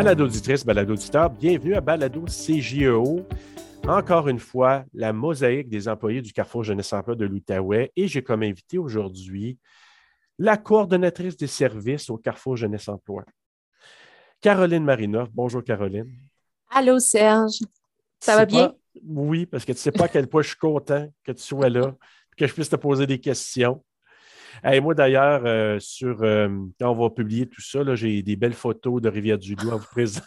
Balado-auditrice, balado-auditeur, bienvenue à Balado CJEO. Encore une fois, la mosaïque des employés du Carrefour Jeunesse-Emploi de l'Outaouais. Et j'ai comme invité aujourd'hui la coordonnatrice des services au Carrefour Jeunesse-Emploi, Caroline Marinoff. Bonjour, Caroline. Allô, Serge. Ça va bien? Oui, parce que tu ne sais pas à quel point je suis content que tu sois là et que je puisse te poser des questions. Hey, moi, d'ailleurs, quand on va publier tout ça, là, j'ai des belles photos de Rivière-du-Loup à vous présenter.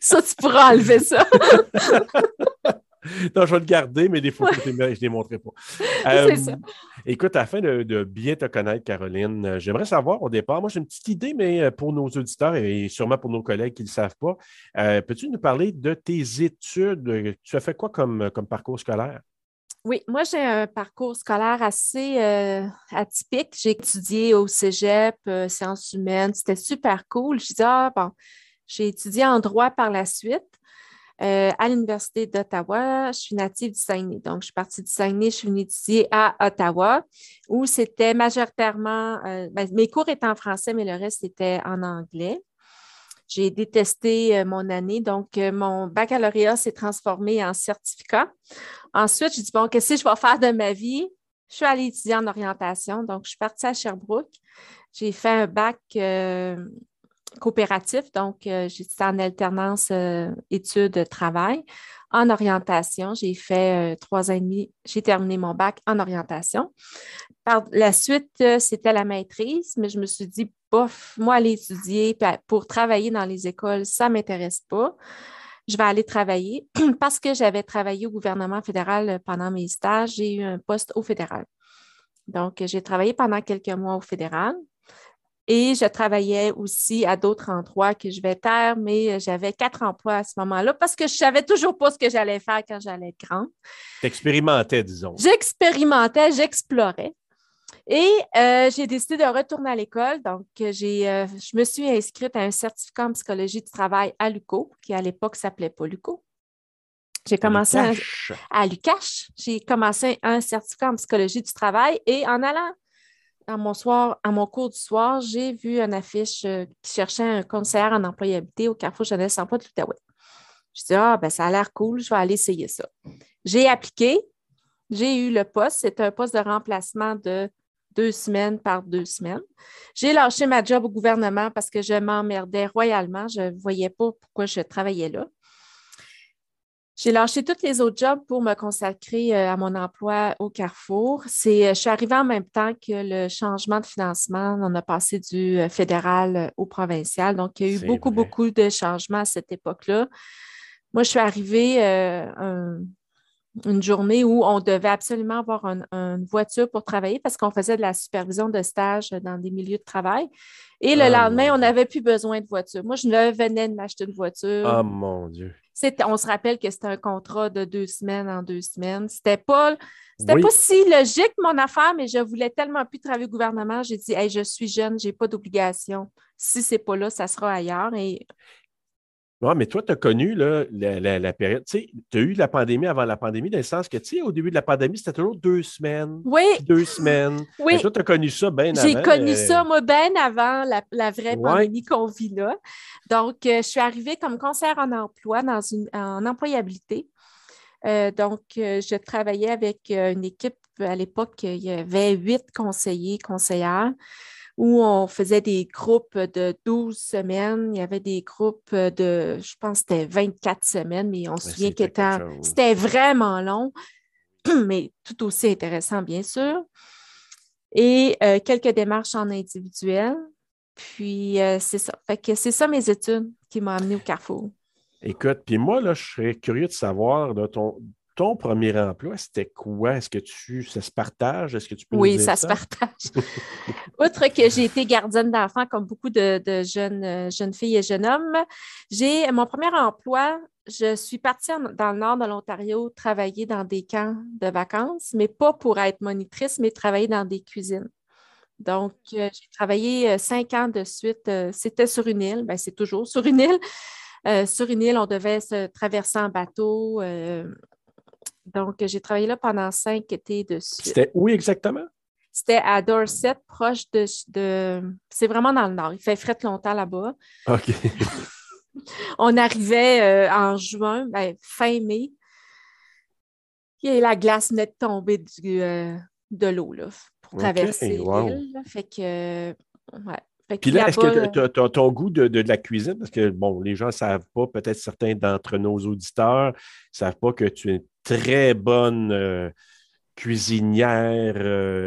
Ça, tu pourras enlever ça. Non, je vais le garder, mais des photos, je ne les montrerai pas. C'est ça. Écoute, afin de bien te connaître, Caroline, j'aimerais savoir au départ, moi j'ai une petite idée, mais pour nos auditeurs et sûrement pour nos collègues qui ne le savent pas, peux-tu nous parler de tes études? Tu as fait quoi comme parcours scolaire? Oui, moi j'ai un parcours scolaire assez atypique. J'ai étudié au cégep, sciences humaines, c'était super cool. Je disais, j'ai étudié en droit par la suite à l'Université d'Ottawa. Je suis native du Saguenay, donc je suis partie du Saguenay, je suis venue étudier à Ottawa où c'était majoritairement, mes cours étaient en français, mais le reste était en anglais. J'ai détesté mon année, donc mon baccalauréat s'est transformé en certificat. Ensuite, j'ai dit, bon, qu'est-ce que je vais faire de ma vie? Je suis allée étudier en orientation, donc je suis partie à Sherbrooke. J'ai fait un bac coopératif, donc j'ai étudié en alternance études-travail. En orientation, j'ai fait 3 ans et demi, j'ai terminé mon bac en orientation. Par la suite, c'était la maîtrise, mais je me suis dit, bof, moi, aller étudier pour travailler dans les écoles, ça ne m'intéresse pas. Je vais aller travailler parce que j'avais travaillé au gouvernement fédéral pendant mes stages. J'ai eu un poste au fédéral. Donc, j'ai travaillé pendant quelques mois au fédéral et je travaillais aussi à d'autres endroits que je vais taire, mais j'avais 4 emplois à ce moment-là parce que je ne savais toujours pas ce que j'allais faire quand j'allais être grande. T'expérimentais, disons. J'expérimentais, j'explorais. Et j'ai décidé de retourner à l'école, donc je me suis inscrite à un certificat en psychologie du travail à LUQO, qui à l'époque ne s'appelait pas LUQO. J'ai commencé à l'UQACH. J'ai commencé un certificat en psychologie du travail et en allant à mon cours du soir, j'ai vu une affiche qui cherchait un conseillère en employabilité au Carrefour Jeunesse-Emploi de l'Outaouais. Je dis, ça a l'air cool, je vais aller essayer ça. J'ai appliqué, j'ai eu le poste, c'était un poste de remplacement de 2 semaines par 2 semaines. J'ai lâché ma job au gouvernement parce que je m'emmerdais royalement. Je ne voyais pas pourquoi je travaillais là. J'ai lâché tous les autres jobs pour me consacrer à mon emploi au Carrefour. Je suis arrivée en même temps que le changement de financement. On a passé du fédéral au provincial. Donc, il y a eu beaucoup de changements à cette époque-là. Moi, je suis arrivée une journée où on devait absolument avoir une voiture pour travailler parce qu'on faisait de la supervision de stage dans des milieux de travail. Et le lendemain, on n'avait plus besoin de voiture. Moi, je venais de m'acheter une voiture. Ah, mon Dieu! On se rappelle que c'était un contrat de 2 semaines en 2 semaines. C'était pas si logique, mon affaire, mais je voulais tellement plus travailler au gouvernement. J'ai dit, je suis jeune, je n'ai pas d'obligation. Si ce n'est pas là, ça sera ailleurs. Et... Oui, mais toi, tu as connu là, la période, tu sais, tu as eu la pandémie avant la pandémie, dans le sens que, tu sais, au début de la pandémie, c'était toujours 2 semaines. Oui. 2 semaines. Oui. Mais toi, tu as connu ça bien avant. J'ai connu ça, moi, bien avant la vraie pandémie qu'on vit là. Donc, je suis arrivée comme conseillère en emploi, en employabilité. Je travaillais avec une équipe, à l'époque, il y avait 8 conseillères. Où on faisait des groupes de 12 semaines. Il y avait des groupes de, je pense, c'était 24 semaines, mais on se souvient que c'était vraiment long, mais tout aussi intéressant, bien sûr. Et quelques démarches en individuel. Puis, c'est ça. Fait que c'est ça mes études qui m'ont amenée au Carrefour. Écoute, puis moi, là, je serais curieux de savoir, là, ton premier emploi, c'était quoi? Est-ce que ça se partage? Est-ce que tu peux nous dire ça? Oui, ça se partage. Outre que j'ai été gardienne d'enfants comme beaucoup de jeunes filles et jeunes hommes, mon premier emploi, je suis partie dans le nord de l'Ontario travailler dans des camps de vacances, mais pas pour être monitrice, mais travailler dans des cuisines. Donc, j'ai travaillé 5 ans de suite. C'était sur une île. Bien, c'est toujours sur une île. Sur une île, on devait se traverser en bateau. Donc, j'ai travaillé là pendant 5 étés de suite. C'était où exactement? C'était à Dorset, proche de... C'est vraiment dans le nord. Il fait fret longtemps là-bas. OK. On arrivait en juin, fin mai. Et la glace venait de tomber de l'eau là, pour traverser l'île. Fait que... Ouais. Puis là, est-ce que tu as ton goût de la cuisine? Parce que, bon, les gens ne savent pas, peut-être certains d'entre nos auditeurs ne savent pas que tu es une très bonne cuisinière,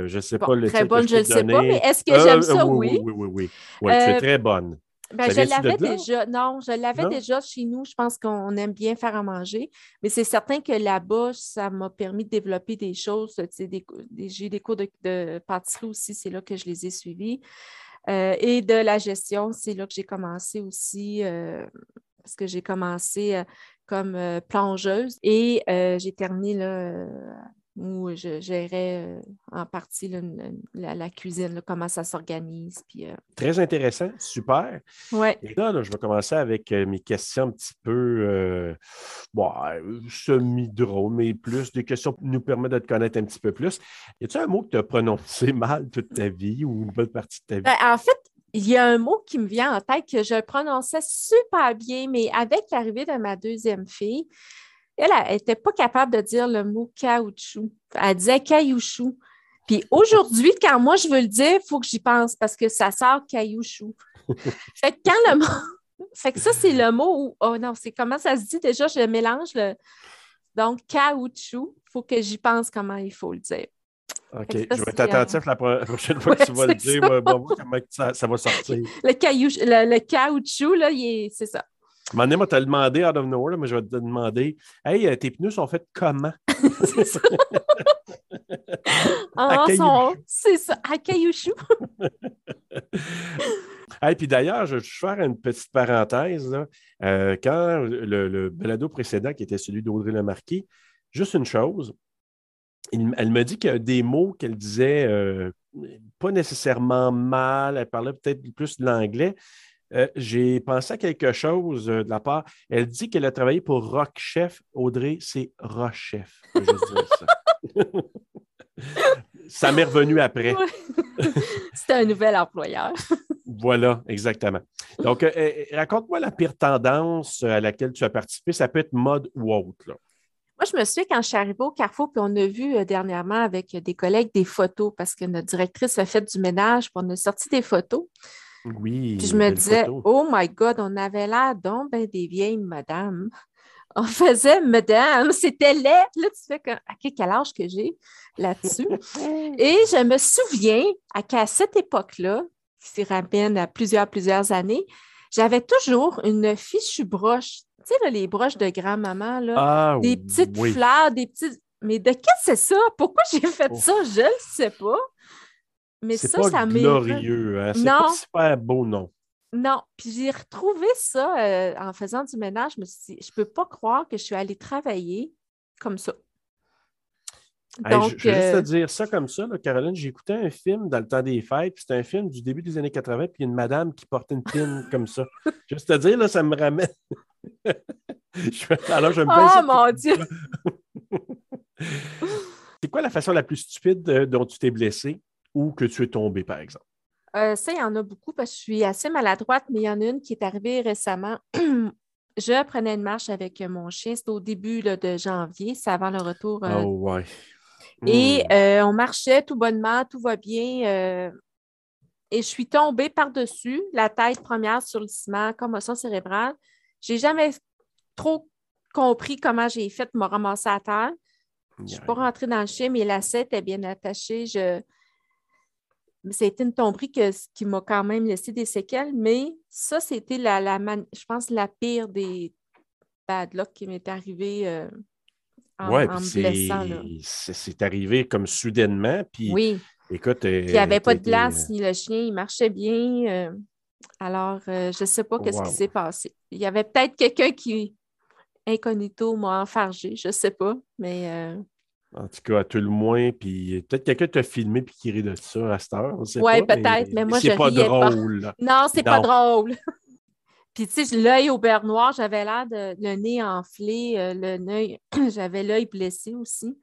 je ne sais pas le titre que je te donnais. Très bonne, je ne le sais pas, mais est-ce que j'aime ça? Oui. Oui, tu es très bonne. Ben, je l'avais déjà. Non, je l'avais déjà chez nous. Je pense qu'on aime bien faire à manger. Mais c'est certain que là-bas, ça m'a permis de développer des choses. Tu sais, j'ai eu des cours de pâtisserie aussi. C'est là que je les ai suivis. Et de la gestion, c'est là que j'ai commencé aussi, parce que j'ai commencé comme plongeuse et j'ai terminé là, où je gérais en partie là, la cuisine, là, comment ça s'organise. Puis, Très intéressant, super. Ouais. Et là, je vais commencer avec mes questions un petit peu semi-drôles, mais plus des questions qui nous permettent de te connaître un petit peu plus. Y a-t-il un mot que tu as prononcé mal toute ta vie ou une bonne partie de ta vie? En fait, il y a un mot qui me vient en tête que je prononçais super bien, mais avec l'arrivée de ma deuxième fille, elle n'était pas capable de dire le mot caoutchouc. Elle disait caillouchou. Puis aujourd'hui, quand moi je veux le dire, il faut que j'y pense parce que ça sort caillouchou. Fait que quand le mot. Fait que ça, c'est le mot où. Oh non, c'est comment ça se dit déjà, je mélange le. Donc, caoutchouc, il faut que j'y pense comment il faut le dire. OK, ça, je vais être attentif la prochaine fois que tu vas le dire. Comment ça va sortir. Le caoutchouc, là, c'est ça. Mané m'a demandé out of nowhere, mais je vais te demander, hey, tes pneus sont faits comment? C'est ça. C'est ça, à caillouchou. Hey, puis d'ailleurs, je vais faire une petite parenthèse. Là. Quand le balado précédent, qui était celui d'Audrey Lamarquis, juste une chose, elle me dit qu'il y a des mots qu'elle disait pas nécessairement mal, elle parlait peut-être plus de l'anglais. J'ai pensé à quelque chose de la part. Elle dit qu'elle a travaillé pour Rockchef. Audrey, c'est Rockchef. Je veux dire ça. Ça m'est revenu après. C'était un nouvel employeur. Voilà, exactement. Donc, raconte-moi la pire tendance à laquelle tu as participé. Ça peut être mode ou autre, là. Moi, je me souviens quand je suis arrivée au Carrefour, puis on a vu dernièrement avec des collègues des photos, parce que notre directrice a fait du ménage, puis on a sorti des photos. Oui, puis je me disais, photo. Oh my God, on avait l'air donc des vieilles madames. On faisait madame, c'était laid. Là, tu fais comme, OK, quel âge que j'ai là-dessus? Et je me souviens qu'à cette époque-là, qui se ramène à plusieurs années, j'avais toujours une fichue broche. Tu sais, là, les broches de grand-maman, là, des petites fleurs, des petites. Mais de qui c'est ça? Pourquoi j'ai fait ça? Je ne sais pas. Mais c'est ça glorieux, hein? C'est pas super beau, non. Non, puis j'ai retrouvé ça en faisant du ménage. Je me suis dit, je peux pas croire que je suis allée travailler comme ça. Donc, je vais juste te dire ça comme ça, là, Caroline. J'ai écouté un film dans le temps des fêtes, puis c'était un film du début des années 80, puis il y a une madame qui portait une pine comme ça. Juste te dire, là, ça me ramène. Alors, je me pince. Oh mon Dieu! C'est quoi la façon la plus stupide dont tu t'es blessée? Ou que tu es tombé, par exemple? Ça, il y en a beaucoup parce que je suis assez maladroite, mais il y en a une qui est arrivée récemment. Je prenais une marche avec mon chien. C'était au début là, de janvier, c'est avant le retour. Et on marchait tout bonnement, tout va bien. Et je suis tombée par-dessus, la tête première sur le ciment, commotion cérébrale. J'ai jamais trop compris comment j'ai fait pour me ramasser à terre. Je ne suis pas rentrée dans le chien, mes lacets étaient bien attachés. C'était une tomberie qui m'a quand même laissé des séquelles, mais ça, c'était je pense, la pire des bad luck qui m'est arrivée en me blessant. Là. C'est arrivé comme soudainement. Puis, écoute, puis il n'y avait pas de glace, ni le chien, il marchait bien. Alors, je ne sais pas qu'est-ce qui s'est passé. Il y avait peut-être quelqu'un qui, incognito, m'a enfargé, je ne sais pas, mais... En tout cas, à tout le moins, puis peut-être quelqu'un t'a filmé puis qui rit de ça à cette heure. Oui, peut-être, mais moi, c'est pas drôle. Pas. Non, c'est pas drôle. Puis, tu sais, l'œil au beurre noir, j'avais l'air de le nez enflé, j'avais l'œil blessé aussi.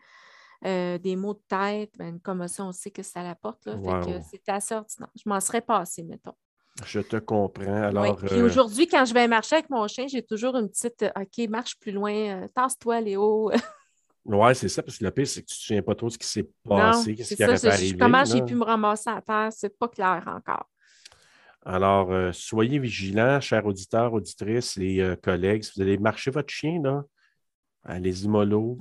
des maux de tête, ben, une commotion, on sait que ça l'apporte. Wow. C'était assez ordinaire. Je m'en serais passée, mettons. Je te comprends. Alors, oui. Puis aujourd'hui, quand je vais marcher avec mon chien, j'ai toujours une petite « OK, marche plus loin, tasse-toi, Léo ». Oui, c'est ça, parce que le pire, c'est que tu ne te souviens pas trop de ce qui s'est passé, non, qu'est-ce qui aurait arrivé. Comment j'ai pu me ramasser à terre, c'est pas clair encore. Alors, soyez vigilants, chers auditeurs, auditrices, les collègues. Si vous allez marcher votre chien, là, allez-y mollo.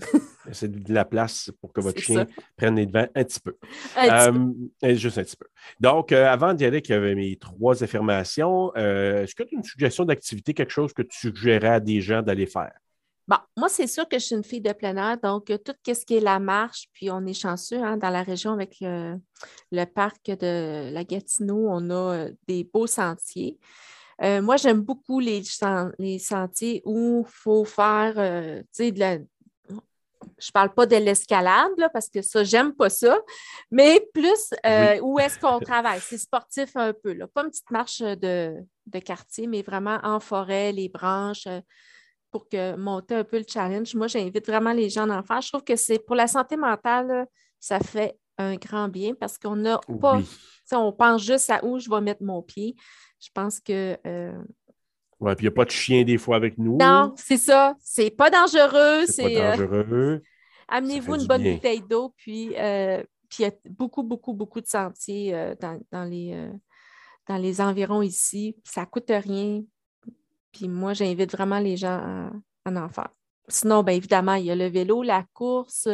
Essayez de la place pour que votre chien prenne les devants un petit peu. Juste un petit peu. Donc, avant d'y aller, il y avait mes 3 affirmations. Est-ce que tu as une suggestion d'activité, quelque chose que tu suggérais à des gens d'aller faire? Bon, moi, c'est sûr que je suis une fille de plein air, donc tout ce qui est la marche, puis on est chanceux dans la région avec le parc de la Gatineau, on a des beaux sentiers. Moi, j'aime beaucoup les sentiers où il faut faire, tu sais, je ne parle pas de l'escalade, là, parce que ça, j'aime pas ça, mais plus où est-ce qu'on travaille, c'est sportif un peu, là. Pas une petite marche de quartier, mais vraiment en forêt, les branches, pour que monter un peu le challenge. Moi, j'invite vraiment les gens à en faire. Je trouve que c'est pour la santé mentale, ça fait un grand bien parce qu'on n'a pas... On pense juste à où je vais mettre mon pied. Je pense que... Oui, puis il n'y a pas de chien des fois avec nous. Non, c'est ça. C'est pas dangereux. C'est pas dangereux. Amenez-vous une bonne bouteille d'eau, puis il y a beaucoup de sentiers dans les environs ici. Ça ne coûte rien. Puis moi, j'invite vraiment les gens à en faire. Sinon, bien évidemment, il y a le vélo, la course,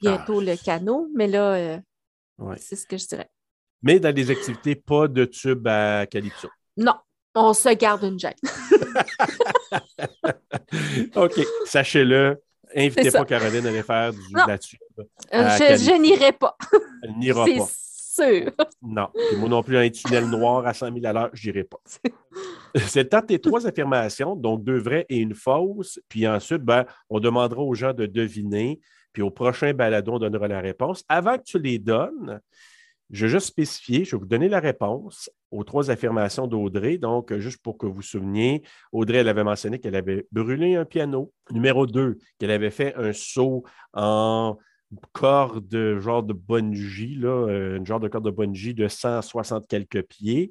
bientôt le canot. Mais là, c'est ce que je dirais. Mais dans des activités, pas de tube à calypso. Non, on se garde une gêne. OK, sachez-le. Invitez pas Caroline à aller faire de la tube. Je n'irai pas. Elle n'ira pas. Sûr. Non, et moi non plus, un tunnel noir à 100 000 à l'heure, je n'irai pas. C'est le temps de tes 3 affirmations, donc 2 vraies et une fausse. Puis ensuite, on demandera aux gens de deviner. Puis au prochain balado, on donnera la réponse. Avant que tu les donnes, je vais juste spécifier, je vais vous donner la réponse aux 3 affirmations d'Audrey. Donc, juste pour que vous vous souveniez, Audrey, elle avait mentionné qu'elle avait brûlé un piano. Numéro 2, qu'elle avait fait un saut en... corde, genre de bungee, une genre de corde de bungee de 160 quelques pieds.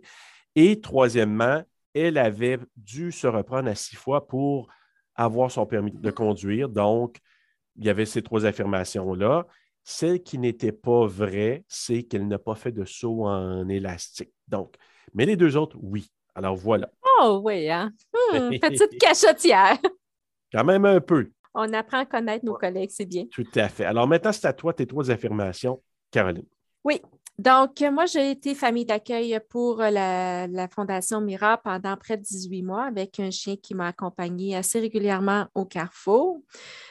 Et troisièmement, elle avait dû se reprendre à 6 fois pour avoir son permis de conduire. Donc, il y avait ces 3 affirmations-là. Celle qui n'était pas vraie, c'est qu'elle n'a pas fait de saut en élastique. Donc, mais les 2 autres, oui. Alors, voilà. Oh oui, hein? Petite cachotière. Quand même un peu. On apprend à connaître nos collègues, c'est bien. Tout à fait. Alors maintenant, c'est à toi tes 3 affirmations, Caroline. Oui. Donc, moi, j'ai été famille d'accueil pour la Fondation Mira pendant près de 18 mois avec un chien qui m'a accompagnée assez régulièrement au Carrefour.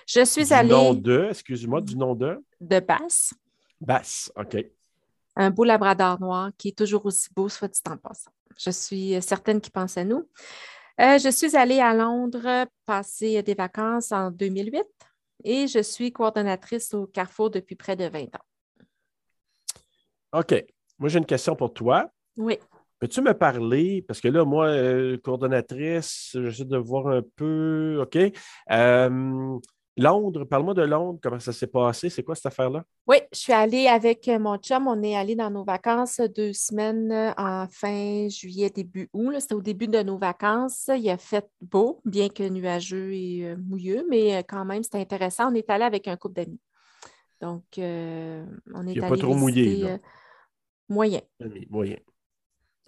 Je suis allée... Du nom de? De Basse. Basse, OK. Un beau labrador noir qui est toujours aussi beau, soit dit en passant. Je suis certaine qu'il pense à nous. Je suis allée à Londres passer des vacances en 2008 et je suis coordonnatrice au Carrefour depuis près de 20 ans. OK. Moi, j'ai une question pour toi. Oui. Peux-tu me parler, parce que là, moi, coordonnatrice, j'essaie de voir un peu, OK. Londres, parle-moi de Londres, comment ça s'est passé, c'est quoi cette affaire-là? Oui, je suis allée avec mon chum, on est allé dans nos vacances 2 semaines en fin juillet, début août, c'était au début de nos vacances, il a fait beau, bien que nuageux et mouilleux, mais quand même c'était intéressant, on est allé avec un couple d'amis, donc on est allé visiter... Il n'est pas trop mouillé, là. Moyen. Moyen.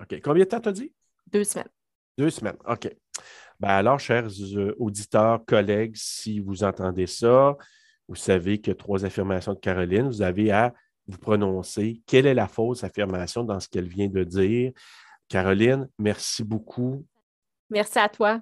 OK, combien de temps t'as dit? 2 semaines. 2 semaines, OK. Ben alors, chers auditeurs, collègues, si vous entendez ça, vous savez que 3 affirmations de Caroline, vous avez à vous prononcer quelle est la fausse affirmation dans ce qu'elle vient de dire. Caroline, merci beaucoup. Merci à toi.